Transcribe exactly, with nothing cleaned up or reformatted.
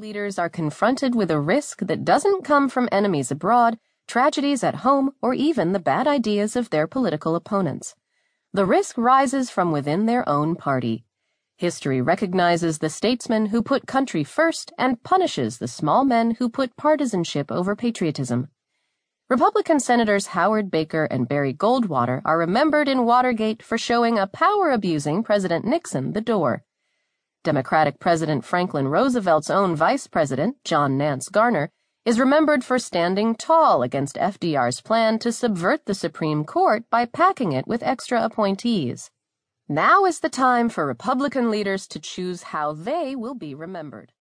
Leaders are confronted with a risk that doesn't come from enemies abroad, tragedies at home, or even the bad ideas of their political opponents. The risk rises from within their own party. History recognizes the statesmen who put country first and punishes the small men who put partisanship over patriotism. Republican Senators Howard Baker and Barry Goldwater are remembered in Watergate for showing a power-abusing President Nixon the door. Democratic President Franklin Roosevelt's own vice president, John Nance Garner, is remembered for standing tall against F D R's plan to subvert the Supreme Court by packing it with extra appointees. Now is the time for Republican leaders to choose how they will be remembered.